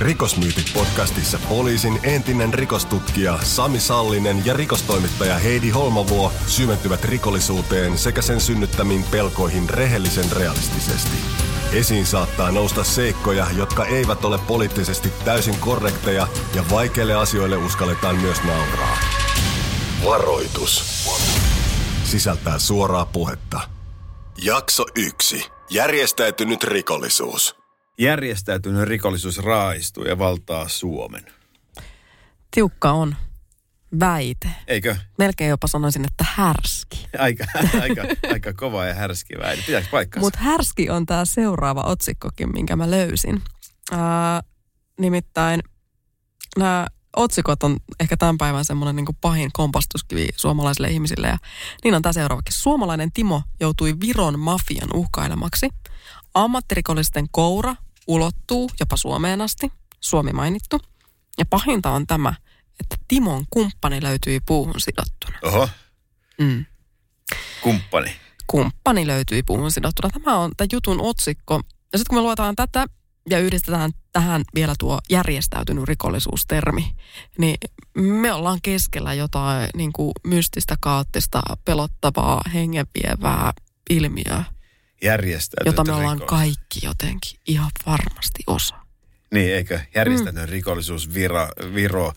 Rikosmyytit-podcastissa poliisin entinen rikostutkija Sami Sallinen ja rikostoimittaja Heidi Holmavuo syventyvät rikollisuuteen sekä sen synnyttämiin pelkoihin rehellisen realistisesti. Esiin saattaa nousta seikkoja, jotka eivät ole poliittisesti täysin korrekteja ja vaikeille asioille uskalletaan myös nauraa. Varoitus. Sisältää suoraa puhetta. Jakso 1. Järjestäytynyt rikollisuus. Järjestäytynyt rikollisuus raaistuu ja valtaa Suomen. Tiukka on väite. Eikö? Melkein jopa sanoisin, että härski. Aika kova ja härski väite. Pitääkö paikkansa? Mutta härski on tämä seuraava otsikkokin, minkä mä löysin. Nimittäin nämä otsikot on ehkä tämän päivän semmoinen niin kuin pahin kompastuskivi suomalaisille ihmisille. Ja niin on tämä seuraavakin. Suomalainen Timo joutui Viron mafian uhkailemaksi. Ammattirikollisten koura ulottuu jopa Suomeen asti, Suomi mainittu. Ja pahinta on tämä, että Timon kumppani löytyi puuhun sidottuna. Oho. Mm. Kumppani. Kumppani löytyi puuhun sidottuna. Tämä on tämä jutun otsikko. Ja sitten kun me luetaan tätä ja yhdistetään tähän vielä tuo järjestäytynyt rikollisuustermi, niin me ollaan keskellä jotain niin kuin mystistä, kaoottista, pelottavaa, hengenvievää ilmiöä. Jota me ollaan kaikki jotenkin ihan varmasti osa. Niin, eikö? Järjestäytynyt rikollisuus, Viro,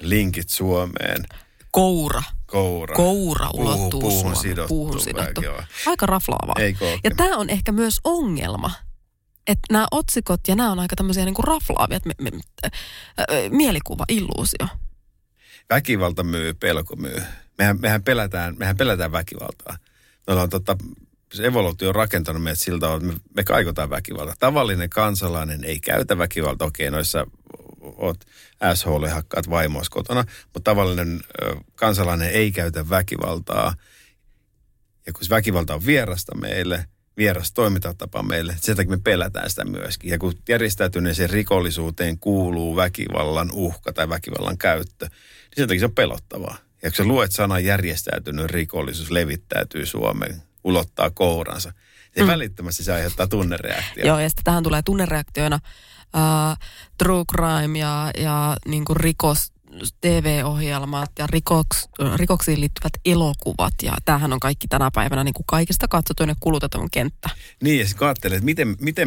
linkit Suomeen. Koura. Koura ulottuu Suomeen. Puuhun sidottu. Aika raflaavaa. Ja tämä on ehkä myös ongelma, että nämä otsikot ja nämä on aika tämmöisiä niinku raflaavia, että mielikuva, illuusio. Väkivalta myy, pelko myy. Mehän pelätään väkivaltaa. Me ollaan se evoluutio on rakentanut meidät siltä, että me kaikotaan väkivaltaa. Tavallinen kansalainen ei käytä väkivaltaa. Okei, noissa oot SHL hakkaat vaimoas kotona, mutta tavallinen kansalainen ei käytä väkivaltaa. Ja kun se väkivalta on vierasta meille, vieras toimintatapa meille, sen takia me pelätään sitä myöskin. Ja kun järjestäytyneeseen rikollisuuteen kuuluu väkivallan uhka tai väkivallan käyttö, niin sen takia se on pelottavaa. Ja kun sä luet sanan järjestäytynyt rikollisuus levittäytyy Suomeen, ulottaa kouransa. Se välittömästi se aiheuttaa tunnereaktiota. Joo, ja sitten tähän tulee tunnereaktioina true crime ja niin kuin rikos, TV-ohjelmat ja rikoksiin liittyvät elokuvat. Ja tämähän on kaikki tänä päivänä niin kuin kaikista katsotuin ja kulutetun kenttä. Niin, ja sitten ajattelee, että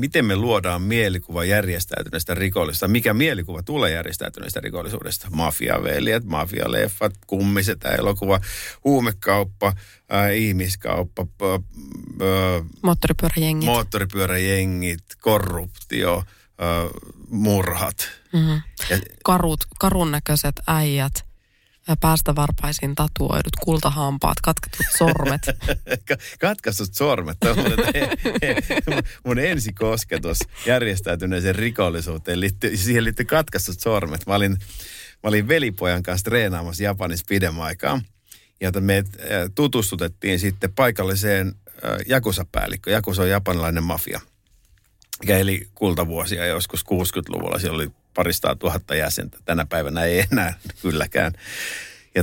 miten me luodaan mielikuva järjestäytyneestä rikollisuudesta. Mikä mielikuva tulee järjestäytyneestä rikollisuudesta? Mafiaveljet, mafialeffat, kummiset, elokuva, huumekauppa, ihmiskauppa, moottoripyöräjengit, korruptio, murhat. Mm-hmm. Karun näköiset äijät, päästä varpaisiin tatuoidut, kultahampaat, katketut sormet. Katkaistut sormet. Mun ensikosketus järjestäytyneeseen rikollisuuteen liittyy, siihen liittyy katkaistut sormet. Mä olin velipojan kanssa treenaamassa Japanissa pidemmän aikaa. Ja me tutustutettiin sitten paikalliseen Yakuza-päällikköön. Yakuza on japanilainen mafia. Eli kultavuosia joskus 60-luvulla, siellä oli 200,000 jäsentä. Tänä päivänä ei enää kylläkään. Ja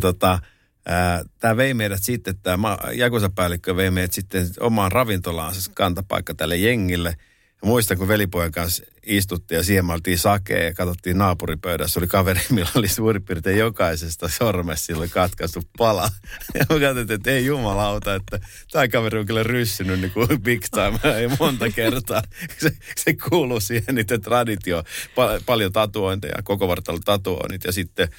tämä vei meidät sitten, tämä Yakuza-päällikkö vei meidät sitten omaan ravintolaansa kantapaikka tälle jengille. Ja muistan, kun velipojan kanssa istuttiin ja siemaltiin sakea ja katsottiin naapuripöydässä. Oli kaveri, millä oli suurin piirtein jokaisesta sormessa, sillä oli katkaistu pala. Ja mä katsoin, että ei jumalauta, että tämä kaveri on kyllä ryssynyt niin kuin big time, ei monta kertaa. Se kuuluu siihen niiden traditioon. Paljon tatuointeja, koko vartalo tatuoinnit ja sitten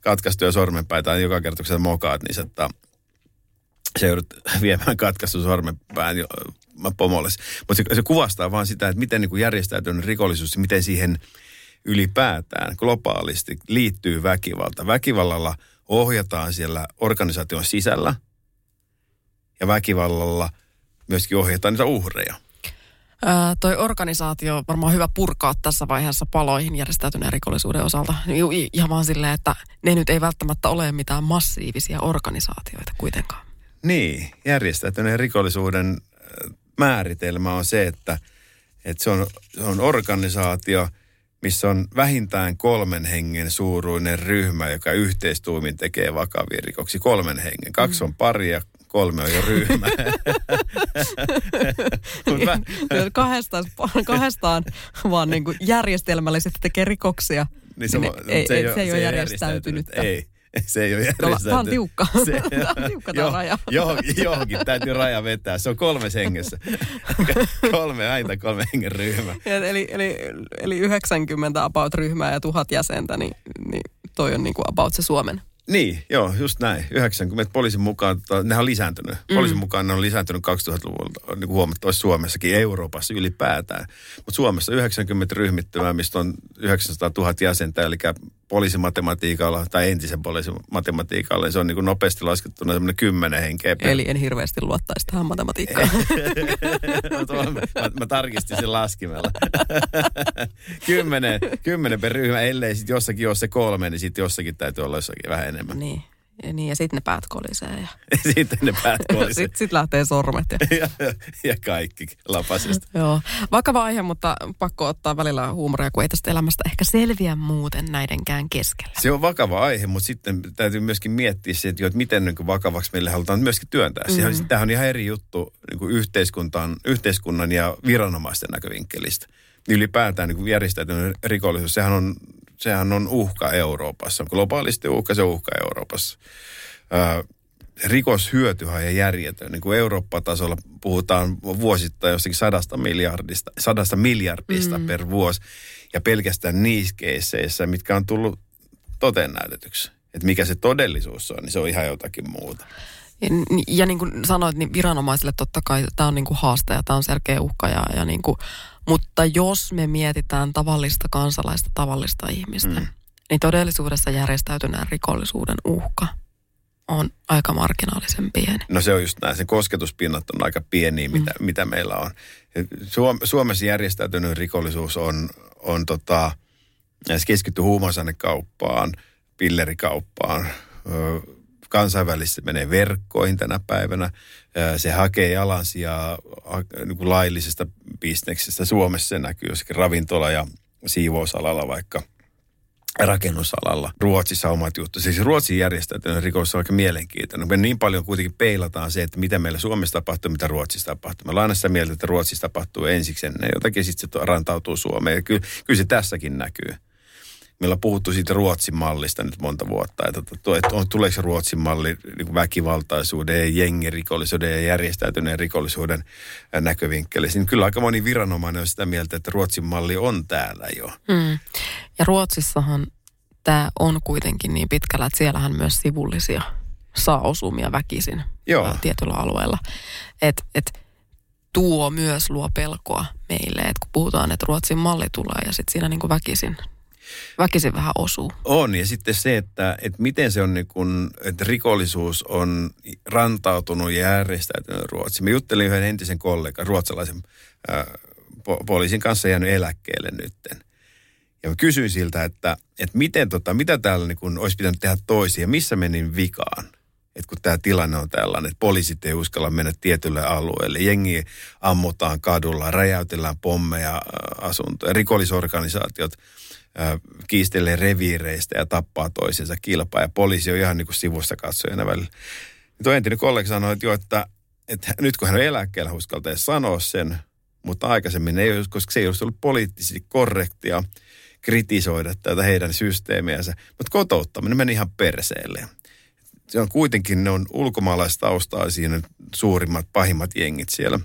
katkaistuja sormenpäitä. Aina joka kerta, kun sä mokaat, niin se joudut viemään katkaistu sormenpään jo. Mä pomollesi. Mutta se kuvastaa vaan sitä, että miten niin järjestäytynyt rikollisuus, miten siihen ylipäätään globaalisti liittyy väkivalta. Väkivallalla ohjataan siellä organisaation sisällä ja väkivallalla myöskin ohjataan niitä uhreja. Toi organisaatio on varmaan hyvä purkaa tässä vaiheessa paloihin järjestäytyneen rikollisuuden osalta. Ihan vaan silleen, että ne nyt ei välttämättä ole mitään massiivisia organisaatioita kuitenkaan. Niin, järjestäytyneen rikollisuuden määritelmä on se, että se on organisaatio, missä on vähintään 3 hengen suuruinen ryhmä, joka yhteistuumin tekee vakavia rikoksia. 3 hengen. 2 on pari ja 3 on jo ryhmä. Kahdestaan vaan niin kuin järjestelmällisesti tekee rikoksia. Niin se ei ole järjestäytynyt. Ei. Se ei ole järjestäytynyt. Tämä on tiukka. Tämä raja. Johonkin täytyy raja vetää. Se on 3 hengessä. 3 hengen ryhmä. Eli 90 about ryhmää ja 1000 jäsentä, niin toi on niin kuin about se Suomen. Niin, joo, just näin. 90 poliisin mukaan, nehän on lisääntynyt. Poliisin mukaan ne on lisääntynyt 2000-luvulta, niin kuin huomattavasti Suomessakin, Euroopassa ylipäätään. Mutta Suomessa 90 ryhmittymää, mistä on 900 000 jäsentä, eli poliisimatematiikalla tai entisen poliisimatematiikalla, niin se on niin kuin nopeasti laskettuna semmoinen 10 henkeä. Eli en hirveästi luottaisi tähän matematiikkaan. mä tarkistin sen laskimella. 10 per ryhmä, ellei sitten jossakin ole se 3, niin sitten jossakin täytyy olla jossakin vähän enemmän. Niin, ja sitten ne päät kolisee. Sitten lähtee sormet. Ja kaikki lapasista. Joo, vakava aihe, mutta pakko ottaa välillä huumoria, kun ei tästä elämästä ehkä selviä muuten näidenkään keskellä. Se on vakava aihe, mutta sitten täytyy myöskin miettiä se, että miten niin vakavaksi meillä halutaan myöskin työntää. Tämähän on ihan eri juttu niin yhteiskunnan ja viranomaisten näkövinkkelistä. Ylipäätään niin järjestäytynyt rikollisuus, sehän on uhka Euroopassa. On globaalisti uhka, se on uhka Euroopassa. Rikoshyötyhän ja järjetön. Niin kuin Eurooppa-tasolla puhutaan vuosittain jostakin 100 miljardista per vuosi. Ja pelkästään niissä keisseissä, mitkä on tullut toteen näytetyksi. Että mikä se todellisuus on, niin se on ihan jotakin muuta. Ja niin kuin sanoit, niin viranomaisille totta kai tämä on niin kuin haaste ja tämä on selkeä uhka. Ja niin kuin, mutta jos me mietitään tavallista kansalaista, tavallista ihmistä, niin todellisuudessa järjestäytyneen rikollisuuden uhka on aika marginaalisen pieni. No se on just näin, sen kosketuspinnat on aika pieniä, mitä meillä on. Suomessa järjestäytynyt rikollisuus on keskitty huumausainekauppaan, pillerikauppaan. Kansainvälisesti menee verkkoihin tänä päivänä. Se hakee jalansijaa niin laillisesta bisneksestä. Suomessa se näkyy jossakin ravintola- ja siivousalalla, vaikka rakennusalalla. Ruotsissa omat juttu. Siis Ruotsin järjestäytynyt rikos on aika mielenkiintoinen. Me niin paljon kuitenkin peilataan se, että mitä meillä Suomessa tapahtuu, mitä Ruotsissa tapahtuu. Me ollaan aina sitä mieltä, että Ruotsissa tapahtuu ensiksi ennen jotakin, sitten se rantautuu Suomeen. Kyllä se tässäkin näkyy. Meillä on puhuttu siitä Ruotsin mallista nyt monta vuotta, että tuleeko Ruotsin malli väkivaltaisuuden ja jengirikollisuuden ja järjestäytyneen rikollisuuden näkövinkkelissä. Kyllä aika moni viranomainen on sitä mieltä, että Ruotsin malli on täällä jo. Ja Ruotsissahan tämä on kuitenkin niin pitkällä, että siellähän myös sivullisia saa osumia väkisin tietyllä alueella. Tuo myös luo pelkoa meille, että kun puhutaan, että Ruotsin malli tulee ja sitten siinä niin kuin väkisin vähän osuu. On, ja sitten se, että miten se on niin kuin, että rikollisuus on rantautunut ja järjestäytynyt Ruotsiin. Mä juttelin yhden entisen kollegan, ruotsalaisen poliisin kanssa, jäänyt eläkkeelle nytten. Ja mä kysyin siltä, että miten, mitä täällä niin kuin olisi pitänyt tehdä toisin ja missä menin vikaan. Että kun tämä tilanne on tällainen, että poliisit ei uskalla mennä tietylle alueelle. Jengi ammutaan kadulla, räjäytellään pommeja asuntoja, rikollisorganisaatiot kiistelee reviireistä ja tappaa toisensa kilpaa. Ja poliisi on ihan niin kuin sivussa katsojana välillä. Tuo entinen kollega sanoi, että nyt kun hän on eläkkeellä, uskaltaa edes sanoa sen, mutta aikaisemmin ei olisi, koska se ei olisi ollut poliittisesti korrektia kritisoida tätä heidän systeemiänsä. Mutta kotouttaminen meni ihan perseelle. Se on kuitenkin, ne on ulkomaalaistaustaa siinä suurimmat, pahimmat jengit siellä.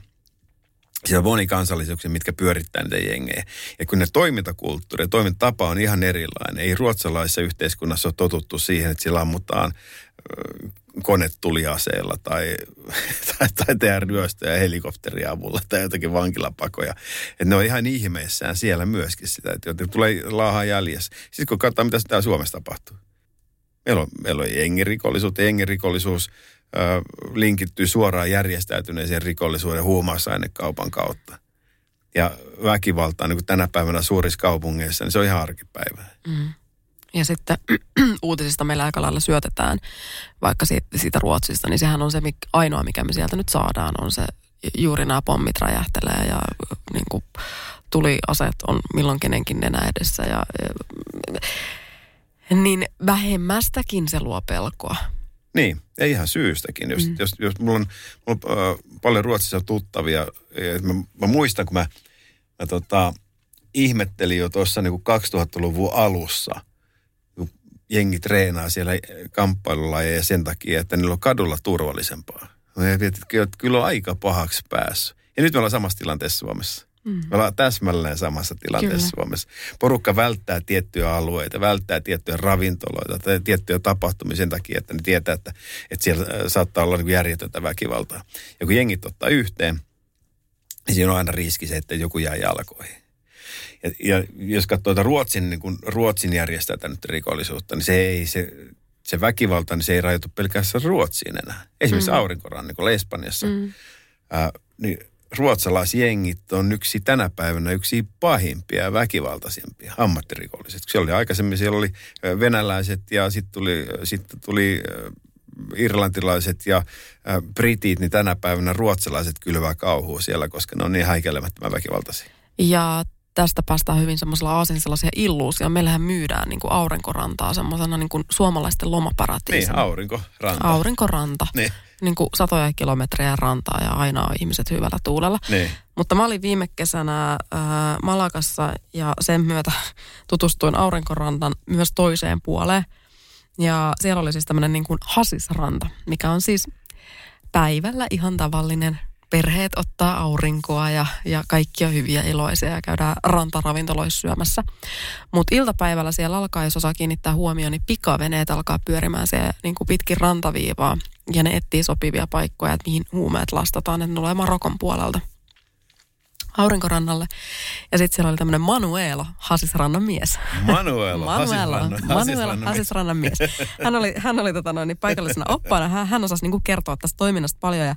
Siellä on monikansallisuuksia, mitkä pyörittää niitä jengejä. Ja kun ne toimintakulttuuri ja toimintatapa on ihan erilainen. Ei ruotsalaisessa yhteiskunnassa ole totuttu siihen, että siellä ammutaan konetuliaseella tai tehdään ryöstöjä helikopteria avulla tai jotakin vankilapakoja. Että ne on ihan ihmeissään siellä myöskin sitä, että tulee laahaa jäljessä. Sitten kun katsotaan, mitä täällä Suomessa tapahtuu. Meillä on jengirikollisuutta. Jengirikollisuus linkittyy suoraan järjestäytyneeseen rikollisuuden huumausainekaupan kautta. ja väkivaltaa niin kuin tänä päivänä suurissa kaupungeissa, niin se on ihan arkipäivää. Mm. Ja sitten uutisista meillä aika lailla syötetään, vaikka siitä Ruotsista, niin sehän on se ainoa, mikä me sieltä nyt saadaan, on se juuri nämä pommit räjähtelee ja niin kuin tuliaseet on milloin kenenkin nenä edessä. Niin vähemmästäkin se luo pelkoa. Niin, ja ihan syystäkin. Jos mulla on paljon Ruotsissa tuttavia, mä muistan, kun mä ihmettelin jo tuossa niin kuin 2000-luvun alussa, jengi treenaa siellä kamppailulajeja ja sen takia, että niillä on kadulla turvallisempaa. Kyllä on aika pahaksi päässyt. Ja nyt me ollaan samassa tilanteessa Suomessa. Mm. Me ollaan täsmälleen samassa tilanteessa Kyllä. Suomessa. Porukka välttää tiettyjä alueita, välttää tiettyjä ravintoloita tai tiettyjä tapahtumia sen takia, että ne tietää, että siellä saattaa olla niin kuin järjetöntä väkivaltaa. Ja kun jengit ottaa yhteen, niin siinä on aina riski se, että joku jää jalkoihin. Ja jos katsoo Ruotsin, niin kun Ruotsin järjestää nyt rikollisuutta, niin se väkivalta, niin se ei rajoitu pelkästään Ruotsiin enää. Esimerkiksi aurinkorannikolla Espanjassa. Mm. Niin ruotsalaisjengit on yksi tänä päivänä yksi pahimpia ja väkivaltaisimpia ammattirikolliset. Siellä oli aikaisemmin, siellä oli venäläiset ja sitten tuli irlantilaiset ja britit, niin tänä päivänä ruotsalaiset kylvää kauhua siellä, koska ne on niin häikäilemättömän väkivaltaisia. Ja tästä päästään hyvin semmoisella aasin sellaisia illuusia. Meillähän myydään niin kuin aurinkorantaa semmoisena niin kuin suomalaisten lomaparatiisina. Niin, aurinkoranta. Aurinkoranta. Niin. Niin kuin satoja kilometrejä rantaa ja aina on ihmiset hyvällä tuulella. Niin. Mutta mä olin viime kesänä Malakassa ja sen myötä tutustuin aurinkorantan myös toiseen puoleen. Ja siellä oli siis tämmöinen niin kuin hasisranta, mikä on siis päivällä ihan tavallinen. Perheet ottaa aurinkoa ja kaikki on hyviä iloisia ja käydään rantaravintoloissa syömässä. Mutta iltapäivällä siellä alkaa, jos osaa kiinnittää huomioon, niin pikaveneet alkaa pyörimään siellä niin kuin pitkin rantaviivaa. Ja ne etsii sopivia paikkoja, että mihin huumeet lastataan, että ne tulee Marokon puolelta aurinkorannalle. Ja sitten siellä oli tämmöinen Manuelo, Hasisrannan mies. Manuelo, Hasisrannan mies. Hän oli paikallisena oppaana. Hän osasi niin kuin kertoa tästä toiminnasta paljon ja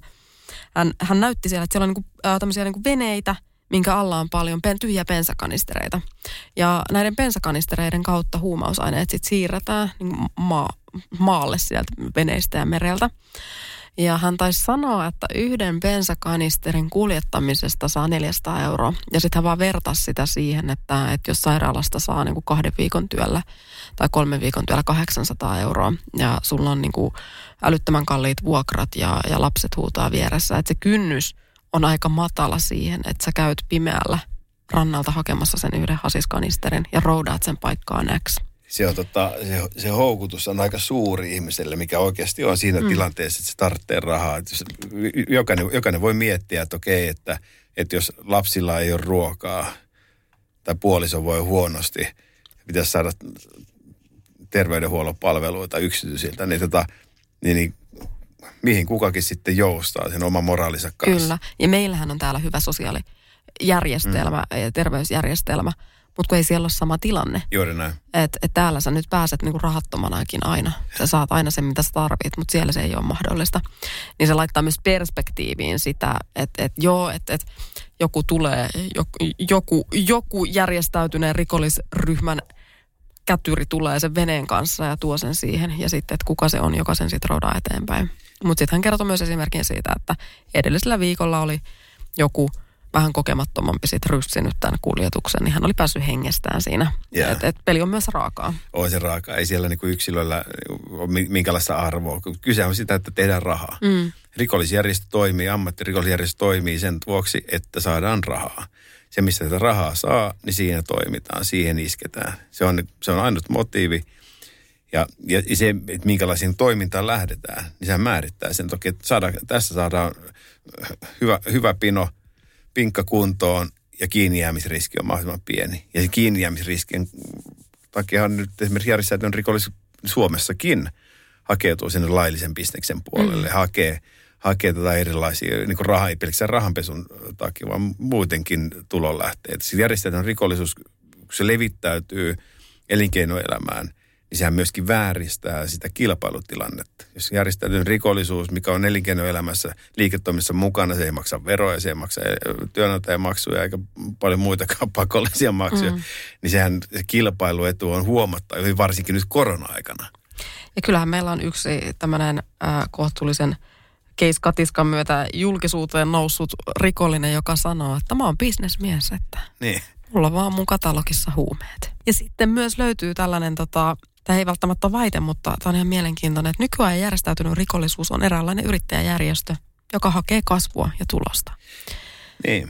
hän näytti siellä, että siellä on niin kuin, tämmöisiä niin kuin veneitä, minkä alla on paljon tyhjiä pensakanistereita. Ja näiden pensakanistereiden kautta huumausaineet sitten siirretään niin maalle sieltä veneistä ja mereltä. Ja hän taisi sanoa, että yhden pensakanisterin kuljettamisesta saa 400 €. Ja sitten hän vaan vertasi sitä siihen, että jos sairaalasta saa niin kuin 2 viikon työllä tai 3 viikon työllä 800 €. Ja sulla on niin kuin älyttömän kalliit vuokrat ja lapset huutaa vieressä. Että se kynnys on aika matala siihen, että sä käyt pimeällä rannalta hakemassa sen yhden hasiskanisterin ja roudaat sen paikkaan X. Se houkutus on aika suuri ihmiselle, mikä oikeasti on siinä tilanteessa, että se tarvitsee rahaa. Jokainen voi miettiä, että okei, että jos lapsilla ei ole ruokaa tai puoliso voi huonosti, pitäisi saada terveydenhuollon palveluita yksityisiltä, niin mihin kukakin sitten joustaa sen oman moraalinsa kanssa. Kyllä, ja meillähän on täällä hyvä sosiaalijärjestelmä ja terveysjärjestelmä. Mutta kun ei siellä ole sama tilanne. Juuri näin. Että täällä sä nyt pääset niinku rahattomanakin aina. Sä saat aina sen, mitä sä tarvit, mutta siellä se ei ole mahdollista. Niin se laittaa myös perspektiiviin sitä, että joku tulee, joku järjestäytyneen rikollisryhmän kätyri tulee sen veneen kanssa ja tuo sen siihen. Ja sitten, että kuka se on, joka sen sitten roudaa eteenpäin. Mutta sitten hän kertoi myös esimerkkinä siitä, että edellisellä viikolla oli joku vähän kokemattomampi sitten ryssinyt tämän kuljetuksen, niin hän oli päässyt hengestään siinä. Yeah. Et peli on myös raakaa. On se raakaa. Ei siellä niinku yksilöllä ole minkälaista arvoa. Kyse on sitä, että tehdään rahaa. Mm. Ammattirikollisjärjestö toimii sen vuoksi, että saadaan rahaa. Se, mistä tätä rahaa saa, niin siinä toimitaan, siihen isketään. Se on ainut motiivi. Ja se, että minkälaisiin toimintaan lähdetään, niin se määrittää sen toki, että tässä saadaan hyvä pino, pinkka kuntoon ja kiinnijäämisriski on mahdollisimman pieni. Ja se kiinnijäämisriskin takia nyt esimerkiksi järjestäytynyt rikollisuus Suomessakin hakeutuu sinne laillisen bisneksen puolelle. Hakee tätä erilaisia, niin kuin raha ei pelkästään rahanpesun takia, vaan muutenkin tulonlähteet. Järjestäytynyt rikollisuus, kun se levittäytyy elinkeinoelämään, niin sehän myöskin vääristää sitä kilpailutilannetta. Jos järjestäytynyt rikollisuus, mikä on elinkeinoelämässä liiketoimissa mukana, se ei maksa veroja, se ei maksa työnantajamaksuja eikä paljon muitakaan pakollisia maksuja, niin sehän se kilpailuetu on huomattava, varsinkin nyt korona-aikana. Ja kyllähän meillä on yksi tämmöinen kohtuullisen case-katiskan myötä julkisuuteen noussut rikollinen, joka sanoo, että tämä on bisnesmies, että niin. Mulla vaan mun katalogissa huumeet. Ja sitten myös löytyy tällainen, tämä ei välttämättä väite, mutta tämä on ihan mielenkiintoinen, että nykyään järjestäytynyt rikollisuus on eräänlainen yrittäjäjärjestö, joka hakee kasvua ja tulosta. Niin.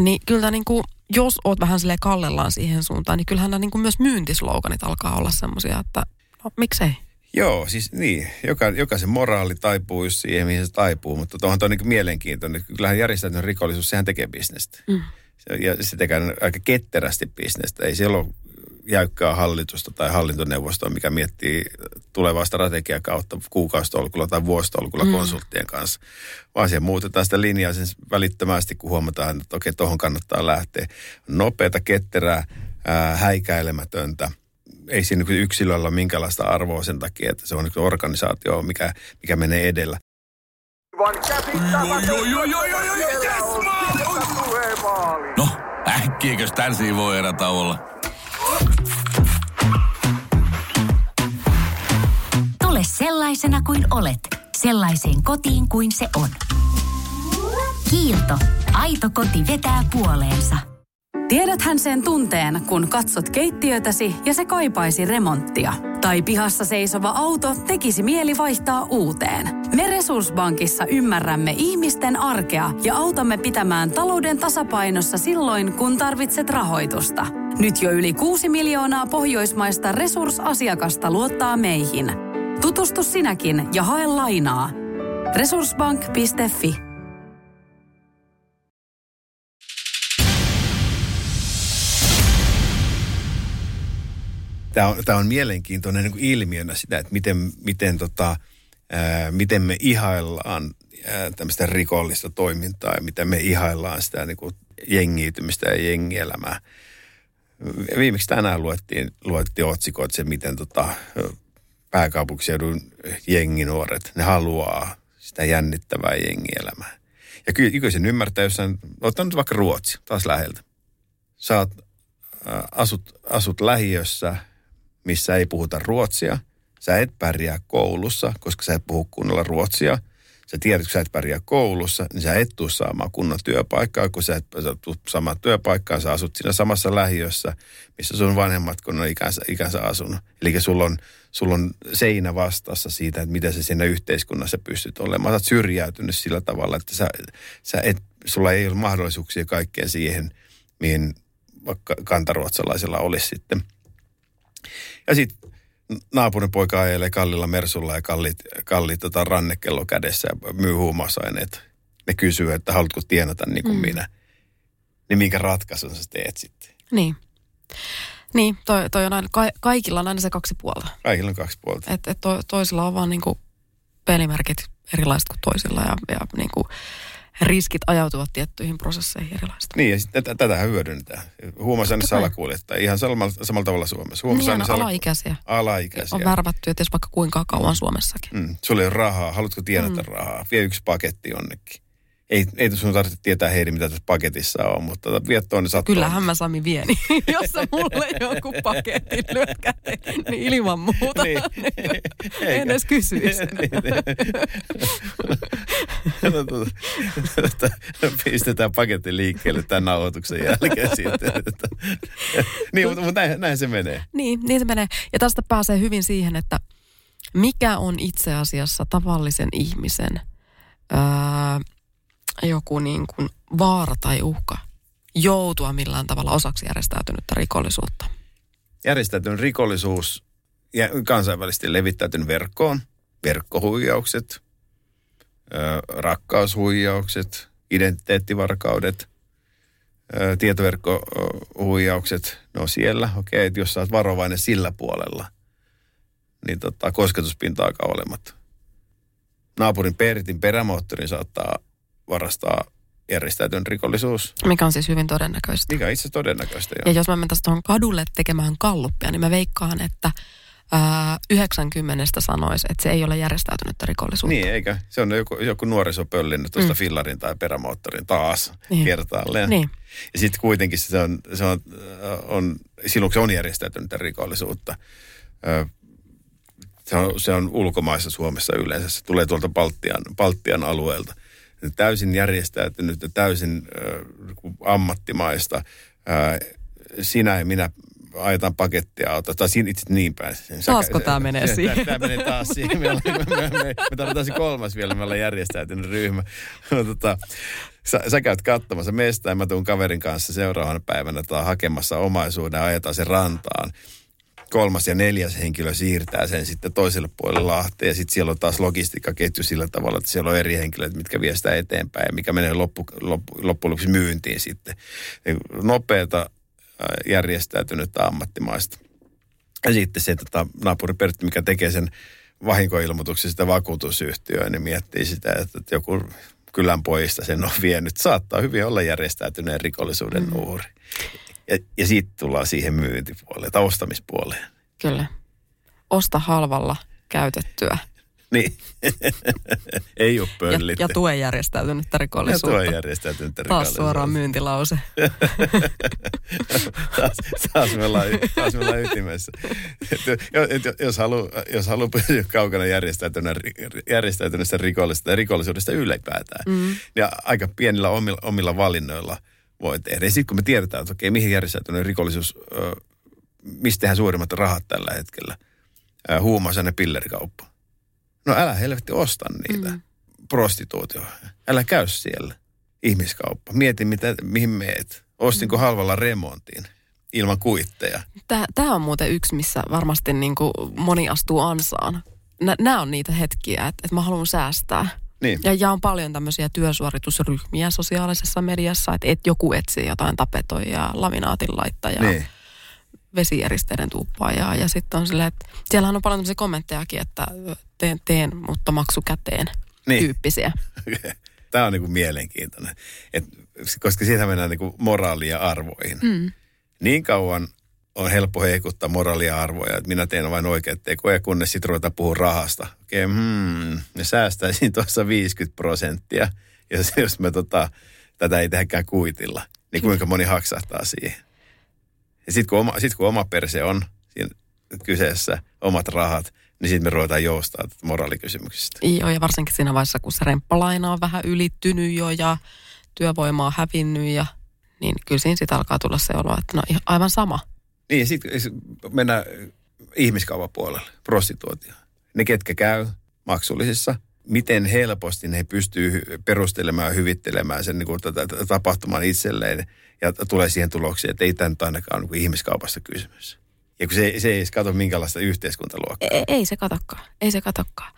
Niin kyllä niin kuin, jos oot vähän silleen kallellaan siihen suuntaan, niin kyllähän nämä niin kuin myös myyntisloganit alkaa olla semmoisia, että no miksei? Joo, siis niin. Jokaisen moraali taipuu just siihen, mihin se taipuu, mutta tuohan on niin mielenkiintoinen. Kyllähän järjestäytynyt rikollisuus, sehän tekee bisnestä. Ja se tekee aika ketterästi bisnestä. Ei siellä ole jäykkää hallitusta tai hallintoneuvostoa, mikä miettii tulevaa strategiaa kautta kuukausitolkulla tai vuositolkulla konsulttien kanssa. Vaan siihen muutetaan sitä linjaa sen välittömästi, kun huomataan, että okei, tuohon kannattaa lähteä. Nopeata, ketterää, häikäilemätöntä. Ei siinä yksilöllä ole minkälaista arvoa sen takia, että se on organisaatio, mikä menee edellä. No, äkkiäkös tän siinä voi erätä olla? Tule sellaisena kuin olet, sellaiseen kotiin kuin se on. Kiilto. Aito koti vetää puoleensa. Tiedäthän sen tunteen, kun katsot keittiötäsi ja se kaipaisi remonttia. Tai pihassa seisova auto tekisi mieli vaihtaa uuteen. Me Resurssbankissa ymmärrämme ihmisten arkea ja autamme pitämään talouden tasapainossa silloin, kun tarvitset rahoitusta. Nyt jo yli 6 miljoonaa pohjoismaista resursasiakasta luottaa meihin. Tutustu sinäkin ja hae lainaa. Resurssbank.fi. Tämä on mielenkiintoinen niin kuin ilmiönä sitä, että miten me ihaillaan tämmöistä rikollista toimintaa ja miten me ihaillaan sitä niin kuin jengiytymistä ja jengielämää. Viimeksi tänään luettiin otsikoita, että se miten pääkaupunkiseudun jenginuoret, ne haluaa sitä jännittävää jengielämää. Ja kyllä sen ymmärtää, jos on ottanut vaikka Ruotsi, taas läheltä. Asut lähiössä, missä ei puhuta ruotsia. Sä et pärjää koulussa, koska sä et puhu kunnolla ruotsia. Sä tiedät, kun sä et pärjää koulussa, niin sä et tule saamaan kunnon työpaikkaa. Kun sä et tule saamaan työpaikkaa, sä asut siinä samassa lähiössä, missä sun vanhemmat kun on ikänsä asunut. Eli sulla on seinä vastassa siitä, että mitä sä siinä yhteiskunnassa pystyt olemaan. Sä oot syrjäytynyt sillä tavalla, että sulla ei ole mahdollisuuksia kaikkeen siihen, mihin vaikka kantaruotsalaisella olisi sitten. Ja sitten naapurin poika ajelee kallilla mersulla ja kalliit rannekello kädessä ja myy huumausaineet. Ne kysyy, että haluatko tienata niin kuin minä. Niin minkä ratkaisun sä teet sitten? Niin toi on aina, kaikilla on aina se kaksi puolta. Kaikilla on kaksi puolta. Että toisilla on vaan niin kuin pelimerkit erilaiset kuin toisilla ja niin kuin riskit ajautuvat tiettyihin prosesseihin erilaista. Niin, ja sitten tätä hyödynnetään. Huumausaineiden salakuljettaja. Ihan samalla tavalla Suomessa. Niin, alaikäisiä. On värvätty, että jos vaikka kuinka kauan Suomessakin. Sulla ei ole rahaa. Haluatko tienata rahaa? Vie yksi paketti jonnekin. Ei sun tarvitse tietää Heidi, mitä tässä paketissa on, mutta vie tuonne sattua. Kyllähän mä Sami vieni, jos sä mulle joku paketin lyöt käteen, niin ilman muuta. Niin. En edes kysyisi. Pistetään paketti liikkeelle tämän nauhoituksen jälkeen sitten. Niin, mutta näin se menee. Niin se menee. Ja tästä pääsee hyvin siihen, että mikä on itse asiassa tavallisen ihmisen joku niin kuin vaara tai uhka joutua millään tavalla osaksi järjestäytynyttä rikollisuutta. Järjestäytynyt rikollisuus ja kansainvälisesti levittäytynyt verkkoon, verkkohuijaukset, rakkaushuijaukset, identiteettivarkaudet, tietoverkkohuijaukset, no siellä, okei, että jos sä oot varovainen sillä puolella, niin kosketuspintaakaan olematta. Naapurin Pertin perämoottorin saattaa varastaa järjestäytynyt rikollisuus. Mikä on siis hyvin todennäköistä. Mikä on itse todennäköistä, joo. Ja jos mä menen tuohon kadulle tekemään kalluppia, niin mä veikkaan, että 90 sanoisi, että se ei ole järjestäytynyttä rikollisuutta. Niin, eikö? Se on joku nuorisopöllin tuosta fillarin tai perämoottorin taas niin. Kertaalleen. Niin. Ja sitten kuitenkin silloin se on järjestäytynyttä rikollisuutta. Se on ulkomaissa Suomessa yleensä. Se tulee tuolta Baltian alueelta. Täysin järjestäytynyt ja täysin ammattimaista. Sinä ja minä ajetaan pakettia autoa. Tai itse niin päin. Taasko tämä menee siihen? Tämä menee taas siihen. Me tarvitaan se kolmas vielä. Me ollaan järjestäytynyt ryhmä. Sä käyt katsomassa meistä ja mä tuun kaverin kanssa seuraavana päivänä hakemassa omaisuuden ja ajetaan se rantaan. 3. ja 4. henkilö siirtää sen sitten toiselle puolelle Lahteen ja sitten siellä on taas logistiikkaketju sillä tavalla, että siellä on eri henkilöt, mitkä vie sitä eteenpäin ja mikä menee loppujen lopuksi myyntiin sitten. Nopeata järjestäytynyttä ammattimaista. Ja sitten se naapuri Pertti, mikä tekee sen vahinkoilmoituksen sitä vakuutusyhtiöön, niin miettii sitä, että joku kylän pojista sen on vienyt. Saattaa hyvin olla järjestäytyneen rikollisuuden uhri. Ja sitten tullaan siihen myyntipuoleen, ostamispuoleen. Kyllä. Osta halvalla käytettyä. Niin. Ei ole pöllitty. Ja tue järjestäytynyttä rikollisuutta. Taas suoraan myyntilause. taas me ollaan ytimessä. Jos haluaa pysyä kaukana järjestäytyneestä rikollisuudesta ja rikollisuudesta ylipäätään, niin aika pienillä omilla valinnoilla voi tehdä. Ja sitten kun me tiedetään, että okei, mihin järjestäytyneen rikollisuus, mistähän suurimmat rahat tällä hetkellä, huumausaine pillerikauppa. No älä helvetti osta niitä. Prostituutio. Älä käy siellä. Ihmiskauppa. Mieti, mihin meet. Ostinko halvalla remontiin ilman kuitteja. Tämä on muuten yksi, missä varmasti niin kuin moni astuu ansaan. Nämä on niitä hetkiä, että mä haluan säästää. Niin. Ja on paljon tämmöisiä työsuoritusryhmiä sosiaalisessa mediassa, että joku etsii jotain tapetoijaa, laminaatin laittajaa, niin. Vesieristeiden tuuppaajaa. Ja sitten on silleen, että siellähän on paljon tämmöisiä kommenttejakin, että teen mutta maksu käteen niin. Tyyppisiä. Tämä on niinku mielenkiintoinen, koska siitä mennään niinku moraaliin ja arvoihin. Niin kauan on helppo heikuttaa moraalia ja arvoja, että minä teen vain oikeat tekoja, kunnes sitten ruvetaan puhua rahasta. Okei, me säästäisin tuossa 50%, jos me tätä ei tehdäkään kuitilla, niin kuinka moni haksahtaa siihen. Ja sitten kun oma perse on siinä kyseessä, omat rahat, niin sitten me ruvetaan joustaa moraalikysymyksistä. Joo, ja varsinkin siinä vaiheessa, kun se remppalaina on vähän ylittynyt jo ja työvoimaa on hävinnyt, niin kyllä siinä sitten alkaa tulla se olo, että no aivan sama. Niin, ja sitten mennään ihmiskaupan puolelle, prostituutioon. Ne, ketkä käy maksullisissa, miten helposti ne pystyy perustelemaan ja hyvittelemään sen niin kuin tapahtuman itselleen ja tulee siihen tulokseen, että ei tämä nyt ainakaan ole niin ihmiskaupasta kysymys. Ja kun se ei edes kato minkälaista yhteiskuntaluokkaa. Ei se katokaan.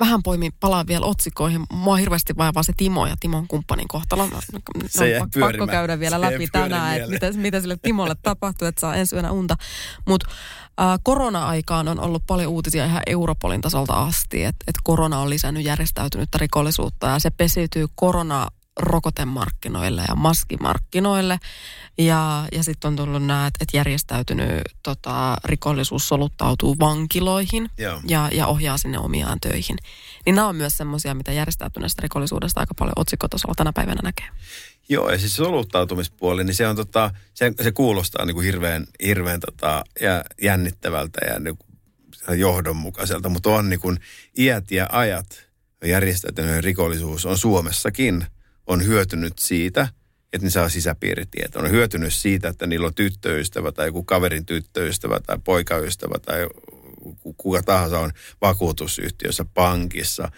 Vähän palaan vielä otsikoihin. Mua hirveästi vaivaa se Timo ja Timon kumppanin kohtalo. Pakko käydä vielä läpi tänään, että mitä sille Timolle tapahtuu, että saa ensi yönä unta. Mutta korona-aikaan on ollut paljon uutisia ihan Europolin tasolta asti, että korona on lisännyt järjestäytynyttä rikollisuutta ja se pesiytyy koronarokotemarkkinoille ja maskimarkkinoille. Ja sitten on tullut nämä, että järjestäytynyt rikollisuus soluttautuu vankiloihin ja ohjaa sinne omiaan töihin. Niin nämä on myös semmoisia, mitä järjestäytyneestä rikollisuudesta aika paljon otsikkotasolla tänä päivänä näkee. Joo, ja siis soluttautumispuoli, niin se on se kuulostaa niin kuin hirveän jännittävältä ja niin kuin johdonmukaiselta, mutta on niin kuin iät ja ajat järjestäytyneen rikollisuus on Suomessakin on hyötynyt siitä, että ne saa sisäpiiritietoa. On hyötynyt siitä, että niillä on tyttöystävä tai joku kaverin tyttöystävä tai poikaystävä tai kuka tahansa on vakuutusyhtiössä, pankissa,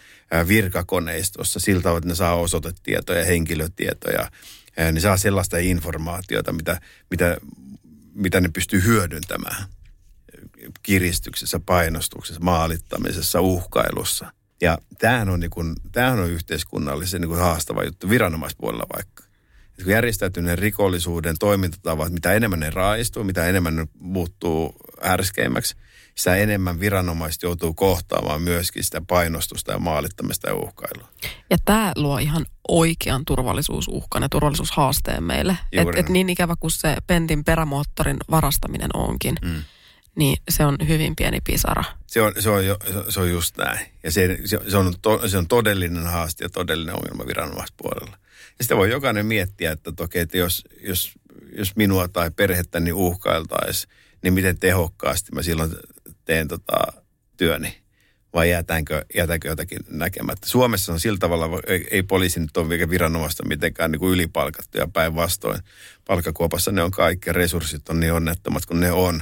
virkakoneistossa. Siltä on, että ne saa osoitetietoja, henkilötietoja. Ne saa sellaista informaatiota, mitä ne pystyy hyödyntämään kiristyksessä, painostuksessa, maalittamisessa, uhkailussa. Ja tämähän on yhteiskunnallisesti niin kuin haastava juttu viranomaispuolella vaikka. Et kun järjestäytyneen rikollisuuden toimintatavat, mitä enemmän ne raaistuu, mitä enemmän ne muuttuu ärskeimmäksi, sitä enemmän viranomaiset joutuu kohtaamaan myöskin sitä painostusta ja maalittamista ja uhkailua. Ja tämä luo ihan oikean turvallisuusuhkan ja turvallisuushaasteen meille. Et niin ikävä kuin se Pentin perämoottorin varastaminen onkin. niin se on hyvin pieni pisara. Se on just näin. Ja se on todellinen haaste ja todellinen ongelma viranomaispuolella. Ja sitä voi jokainen miettiä, että toki, että jos minua tai perhettäni uhkailtaisiin, niin miten tehokkaasti mä silloin teen työni. Vai jätänkö jotakin näkemättä? Suomessa on sillä tavalla, ei poliisi nyt ole vielä viranomaista mitenkään niin kuin ylipalkattuja, päinvastoin. Palkkakuopassa ne on kaikki, resurssit on niin onnettomat kuin ne on.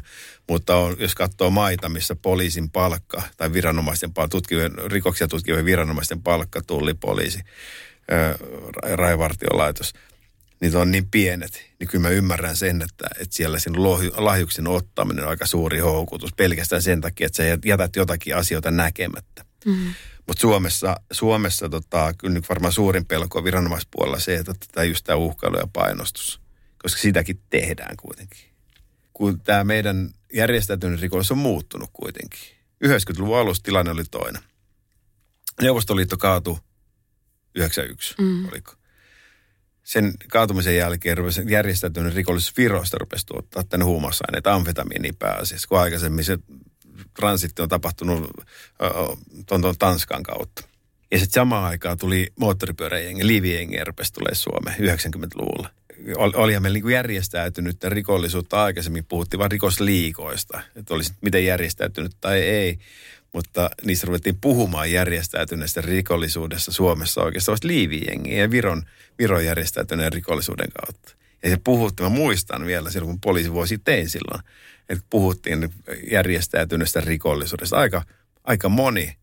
Mutta jos katsoo maita, missä poliisin palkka tai viranomaisten rikoksia tutkivien viranomaisten palkka, tulli, poliisi, rajavartiolaitos, niitä on niin pienet, niin kyllä mä ymmärrän sen, että siellä sen lahjuksen ottaminen on aika suuri houkutus pelkästään sen takia, että sä jätät jotakin asioita näkemättä. Mm-hmm. Mutta Suomessa kyllä nyt varmaan suurin pelko on viranomaispuolella se, että tämä just tämä uhkailu ja painostus, koska sitäkin tehdään kuitenkin. Kun tämä meidän järjestäytynyt rikollisuus on muuttunut kuitenkin. 90-luvun alussa tilanne oli toinen. Neuvostoliitto kaatui 91, oliko? Sen kaatumisen jälkeen järjestäytynyt rikollisuus Virosta rupesi tuottaa tänne huumausaineita, amfetamiinia pääasiassa, kun aikaisemmin se transitti on tapahtunut Tanskan kautta. Ja sitten samaan aikaan tuli moottoripyöräjengi, liivijengi rupesi tulemaan Suomeen 90-luvulla. Olihan meillä järjestäytynyt rikollisuutta aikaisemmin, puhuttiin vain rikosliikoista, että olisi miten järjestäytynyt tai ei. Mutta niissä ruvettiin puhumaan järjestäytyneestä rikollisuudessa Suomessa oikeastaan liivijengiä ja Viron järjestäytyneen rikollisuuden kautta. Ja se puhuttiin, mä muistan vielä silloin, kun poliisivuosi tein silloin, että puhuttiin järjestäytyneestä rikollisuudesta. Aika moni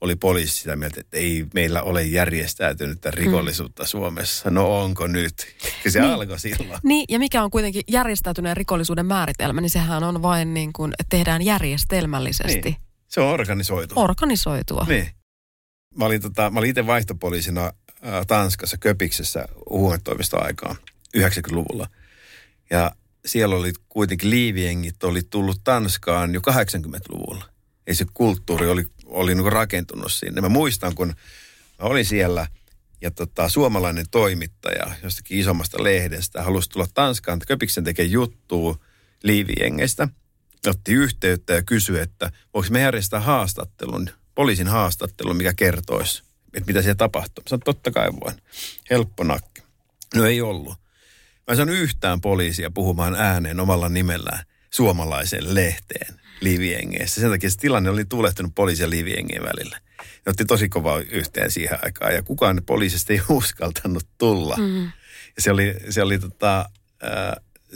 oli poliisi sitä mieltä, että ei meillä ole järjestäytynyttä rikollisuutta Suomessa. No onko nyt? Se alkoi silloin. Niin, ja mikä on kuitenkin järjestäytyneen rikollisuuden määritelmä, niin sehän on vain niin kuin, että tehdään järjestelmällisesti. Niin. Se on organisoitua. Organisoitua. Niin. Mä olin itse vaihtopoliisina Tanskassa, Köpiksessä huumetoimistoaikaan 90-luvulla. Ja siellä oli kuitenkin liivijengit oli tullut Tanskaan jo 80-luvulla. Ja se kulttuuri oli niin kuin rakentunut sinne. Mä muistan, kun mä olin siellä ja suomalainen toimittaja jostakin isommasta lehdestä halusi tulla Tanskaan, että Köpiksen tekee juttua liivijengeistä. Otti yhteyttä ja kysyi, että voiko me järjestää poliisin haastattelun, mikä kertoisi, että mitä siellä tapahtuu. Mä sanoin, totta kai voin. Helppo nakki. No ei ollut. Mä en saanut yhtään poliisia puhumaan ääneen omalla nimellään suomalaiseen lehteen liivijengeissä. Sen takia se tilanne oli tulehtunut poliisin ja liivijengien välillä. Ne otti tosi kovaa yhteen siihen aikaan ja kukaan poliisista ei uskaltanut tulla. Ja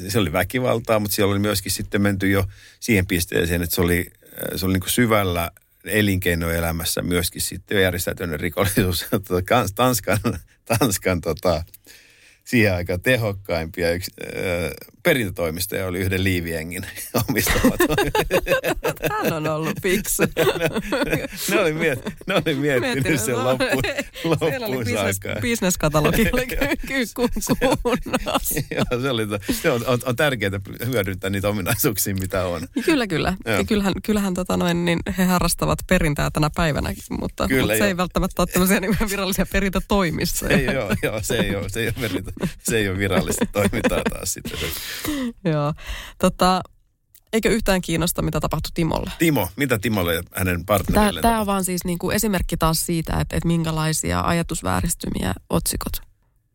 se oli väkivaltaa, mutta siellä oli myöskin sitten menty jo siihen pisteeseen, että se oli niin kuin syvällä elinkeinoelämässä myöskin sitten järjestäytynyt rikollisuus. Tanskan siihen aikaan tehokkaimpia perintätoimistoja oli yhden liiviengin omistava. Hän on ollut fiksu. Ne oli miettinyt sen loppuun saakkaan. Bisneskatalogi oli kunnossa. Se on tärkeää hyödyntää niitä ominaisuuksia, mitä on. Kyllä. Kyllähän he harrastavat perintää tänä päivänä, mutta se ei välttämättä ole tämmöisiä virallisia perintätoimistoja. Se ei ole virallista toimintaa taas sitten. Joo. Eikö yhtään kiinnosta, mitä tapahtui Timolle? Mitä Timolle ja hänen partnerilleen? Tämä on vaan siis niinku esimerkki taas siitä, että minkälaisia ajatusvääristymiä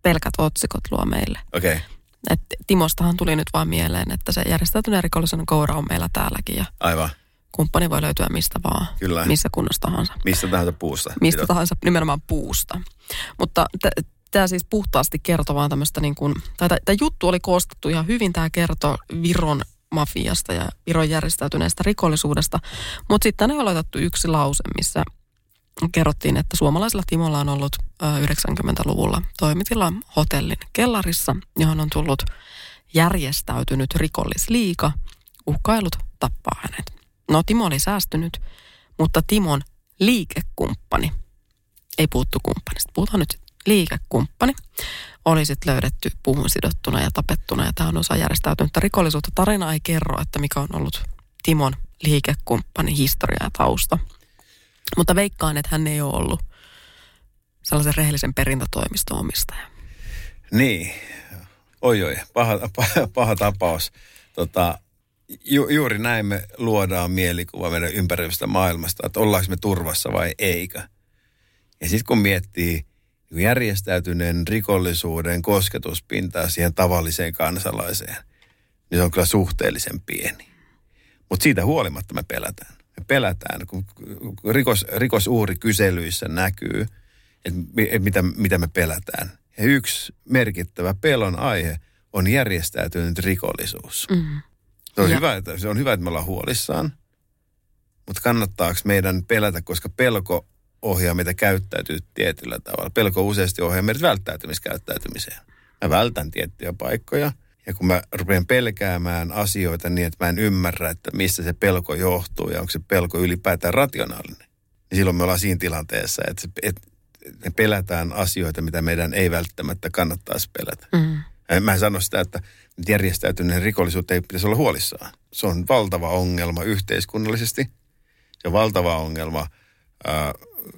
pelkät otsikot luo meille. Okei. Okay. Timostahan tuli nyt vaan mieleen, että se järjestäytyneen rikollisen koura on meillä täälläkin. Ja aivan. Kumppani voi löytyä mistä vaan, kyllä. Missä kunnossa tahansa. Mistä tahansa puusta. Mistä tahansa, nimenomaan puusta. Mutta tämä siis puhtaasti kertoo vaan tämmöistä, niin kuin, tai tämä juttu oli koostettu ihan hyvin, tämä kertoo Viron mafiasta ja Viron järjestäytyneestä rikollisuudesta, mutta sitten on aloitettu yksi lause, missä kerrottiin, että suomalaisella Timolla on ollut 90-luvulla toimitila hotellin kellarissa, johon on tullut järjestäytynyt rikollisliiga, uhkailut tappaa hänet. No Timo oli säästynyt, mutta Timon liikekumppani, ei puhuttu kumppanista, puhutaan nyt liikekumppani oli sitten löydetty puuhun sidottuna ja tapettuna, ja tämä on osa järjestäytynyttä rikollisuutta. Tarina ei kerro, että mikä on ollut Timon liikekumppani, historia ja tausta. Mutta veikkaan, että hän ei ole ollut sellaisen rehellisen perintätoimiston omistaja. Niin, paha tapaus. Juuri näin me luodaan mielikuva meidän ympäröivästä maailmasta, että ollaanko me turvassa vai eikä. Ja sitten kun miettii järjestäytyneen rikollisuuden kosketuspintaa siihen tavalliseen kansalaiseen, niin se on kyllä suhteellisen pieni. Mutta siitä huolimatta me pelätään. Me pelätään, kun rikosuhrikyselyissä näkyy, että mitä me pelätään. Ja yksi merkittävä pelon aihe on järjestäytynyt rikollisuus. Mm. Se on hyvä, että me ollaan huolissaan, mutta kannattaako meidän pelätä, koska pelko ohjaa meitä käyttäytyy tietyllä tavalla. Pelko useasti ohjaa meidät välttäytymiskäyttäytymiseen. Mä vältän tiettyjä paikkoja ja kun mä rupean pelkäämään asioita niin, että mä en ymmärrä, että mistä se pelko johtuu ja onko se pelko ylipäätään rationaalinen, niin silloin me ollaan siinä tilanteessa, että me pelätään asioita, mitä meidän ei välttämättä kannattaisi pelätä. Mm. Mä en sano sitä, että järjestäytyneen rikollisuutta ei pitäisi olla huolissaan. Se on valtava ongelma yhteiskunnallisesti. Se on valtava ongelma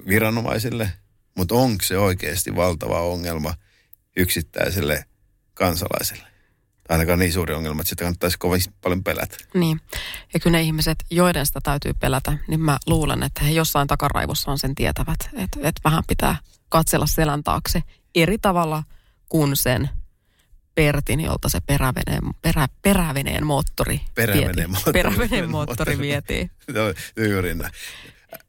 viranomaisille, mutta onko se oikeasti valtava ongelma yksittäiselle kansalaiselle? Ainakaan niin suuri ongelma, että sitä kannattaisi kovin paljon pelätä. Niin, ja kyllä ne ihmiset, joiden sitä täytyy pelätä, niin mä luulen, että he jossain takaraivossa on sen tietävät, että vähän pitää katsella selän taakse eri tavalla kuin sen Pertin, jolta se peräveneen moottori vietiin. Tyyrinä.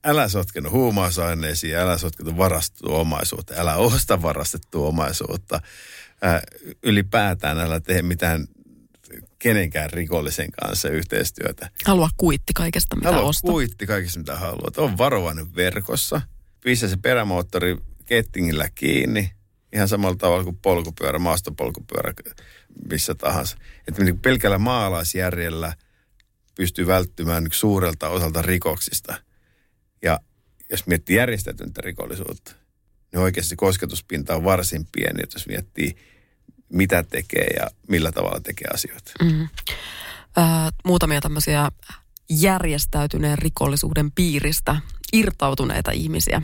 Älä sotkenut huumausaineisiin, älä sotkenut varastettua omaisuutta, älä osta varastettua omaisuutta. Ylipäätään älä tee mitään kenenkään rikollisen kanssa yhteistyötä. Halua kuitti kaikesta, mitä ostat. On varovainen verkossa. Pistä se perämoottori kettingillä kiinni. Ihan samalla tavalla kuin polkupyörä, maastopolkupyörä, missä tahansa. Että pelkällä maalaisjärjellä pystyy välttymään suurelta osalta rikoksista. Ja jos miettii järjestäytyntä rikollisuutta, niin oikeasti kosketuspinta on varsin pieni, jos miettii mitä tekee ja millä tavalla tekee asioita. Mm-hmm. Muutamia tämmöisiä järjestäytyneen rikollisuuden piiristä irtautuneita ihmisiä,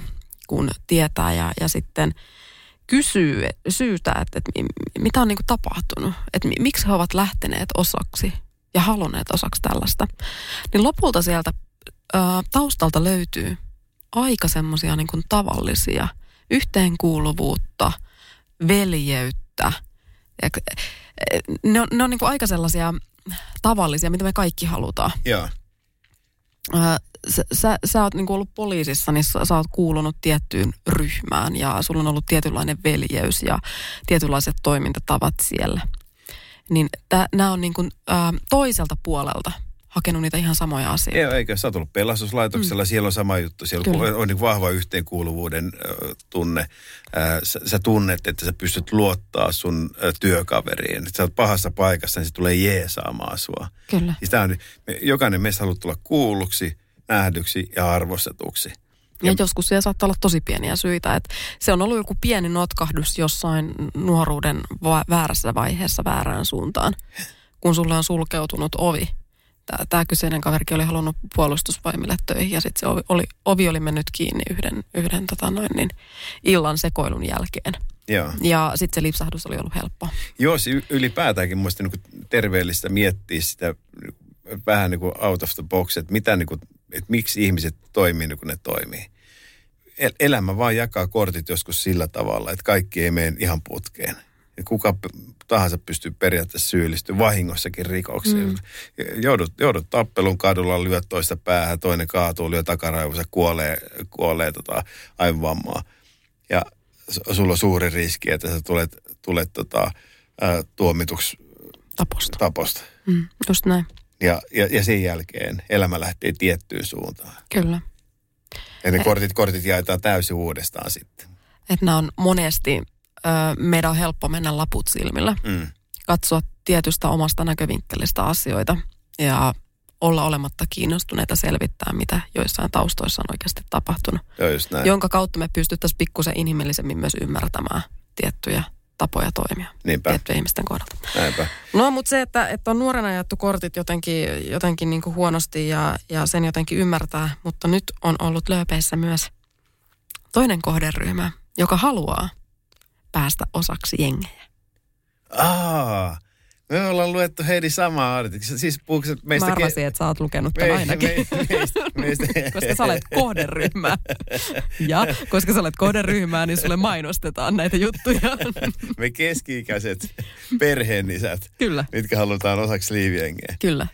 kun tietää ja sitten kysyy syytä, että mitä on niin kuin tapahtunut, että miksi he ovat lähteneet osaksi ja halunneet osaksi tällaista, niin lopulta sieltä taustalta löytyy aika semmoisia niin kuin tavallisia yhteenkuuluvuutta, veljeyttä. Ne on niin kuin aika sellaisia tavallisia, mitä me kaikki halutaan. Joo. Sä oot niinku ollut poliisissa, niin sä oot kuulunut tiettyyn ryhmään ja sulla on ollut tietynlainen veljeys ja tietynlaiset toimintatavat siellä. Niin nämä on niinku, toiselta puolelta hakenut niitä ihan samoja asioita. Joo, eikö? Sä oot ollut pelastuslaitoksella, siellä on sama juttu. Siellä Kyllä. on niin vahva yhteenkuuluvuuden tunne. Sä tunnet, että sä pystyt luottaa sun työkaveriin. Sä oot pahassa paikassa, niin se tulee jeesaamaan sua. Kyllä. Jokainen meistä haluaa tulla kuulluksi, nähdyksi ja arvostetuksi. Ja joskus siellä saattaa olla tosi pieniä syitä. Että se on ollut joku pieni notkahdus jossain nuoruuden väärässä vaiheessa väärään suuntaan, kun sulle on sulkeutunut ovi. Tämä kyseinen kaverikin oli halunnut puolustusvoimille töihin ja sitten se ovi oli mennyt kiinni yhden illan sekoilun jälkeen. Joo. Ja sitten se lipsahdus oli ollut helppoa. Joo, ylipäätäänkin muista niin terveellistä miettiä sitä vähän niin kuin out of the box, että miksi ihmiset toimii niin kuin ne toimii. Elämä vaan jakaa kortit joskus sillä tavalla, että kaikki ei mene ihan putkeen. Kuka tahansa pystyy periaatteessa syyllistyä vahingossakin rikoksiin. Mm. Joudut tappelun kadulla, lyöt toista päähän, toinen kaatuu, lyö takaraivossa, kuolee aivan vammaa. Ja sulla on suuri riski, että sä tulet tuomituksi taposta. Mm, just näin. Ja sen jälkeen elämä lähtee tiettyyn suuntaan. Kyllä. Ja ne kortit jaetaan täysin uudestaan sitten. Että nämä on monesti... Meidän on helppo mennä laput silmillä, katsoa tietystä omasta näkövinkkelistä asioita ja olla olematta kiinnostuneita selvittää, mitä joissain taustoissa on oikeasti tapahtunut. Joo, just näin. Jonka kautta me pystyttäisiin pikkusen inhimillisemmin myös ymmärtämään tiettyjä tapoja toimia. Niinpä. Tiettyjen ihmisten kohdalta. Näinpä. No, mutta se, että on nuorena jaettu kortit jotenkin niin kuin huonosti ja sen jotenkin ymmärtää, mutta nyt on ollut lööpeissä myös toinen kohderyhmä, joka haluaa päästä osaksi jengejä. Me ollaan luettu Heidi samaa artikkelia. Siis puhuuko meistä... Mä arvasin, että sä oot lukenut tämän ainakin. Koska sä olet kohderyhmää. Ja koska sä olet kohderyhmää, niin sulle mainostetaan näitä juttuja. Me keski-ikäiset perheenisät, kyllä, mitkä halutaan osaksi liiviengeä. Kyllä.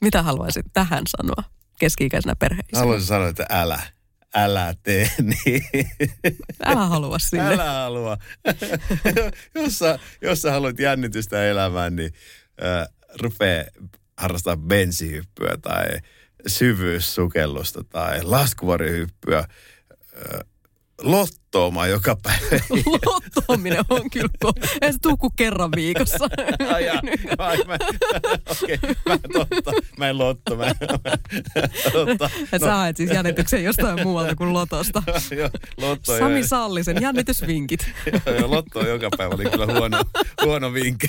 Mitä haluaisit tähän sanoa keski-ikäisenä perheisänä? Haluaisin sanoa, että älä tee niin. Älä halua sinne. Älä halua. Jos sä haluat jännitystä elämään, niin rupee harrastaa bensihyppyä tai syvyyssukellusta tai laskuvarjohyppyä. Lottoomaan joka päivä. Lottoaminen on kyllä. Ei se tule kuin kerran viikossa. Okei, mä en lotto. Sä haet siis jännityksen jostain muualta kuin lotosta. Sami Sallisen jännitysvinkit. Lotto on joka päivä, oli kyllä huono vinkki.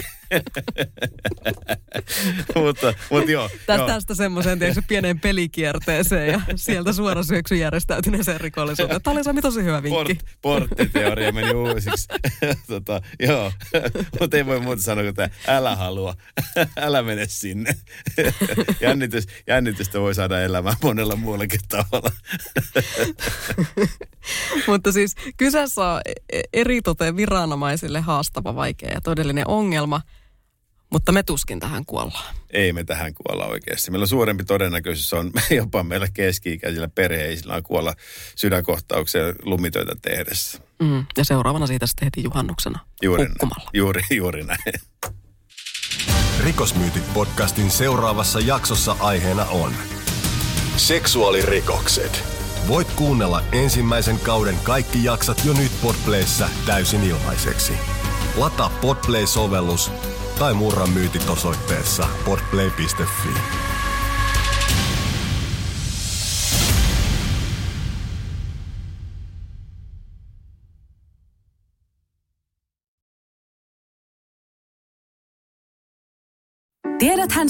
Mutta joo. Tästä semmoiseen pieneen pelikierteeseen ja sieltä suoraan syöksyn järjestäytyneeseen rikollisuuteen. Tämä oli Sami tosi hyvä vinkki. Porttiteoria meni uusiksi. Joo, mutta ei voi muuta sanoa, että älä halua. Älä mene sinne. Jännitystä voi saada elämään monella muullakin tavalla. Mutta siis kyseessä on eritoten viranomaisille haastava, vaikea ja todellinen ongelma. Mutta me tuskin tähän kuollaan. Ei me tähän kuolla oikeasti. Meillä on suurempi todennäköisyys, on jopa meillä keski-ikäisillä perheisillä on kuolla sydänkohtaukseen lumitöitä tehdessä. Ja seuraavana siitä sitten heti juhannuksena. Juuri näin. Rikosmyytit-podcastin seuraavassa jaksossa aiheena on seksuaalirikokset. Voit kuunnella ensimmäisen kauden kaikki jaksat jo nyt Podplayssä täysin ilmaiseksi. Lataa Podplay-sovellus tai murra myytit osoitteessa podplay.fi. Tiedäthän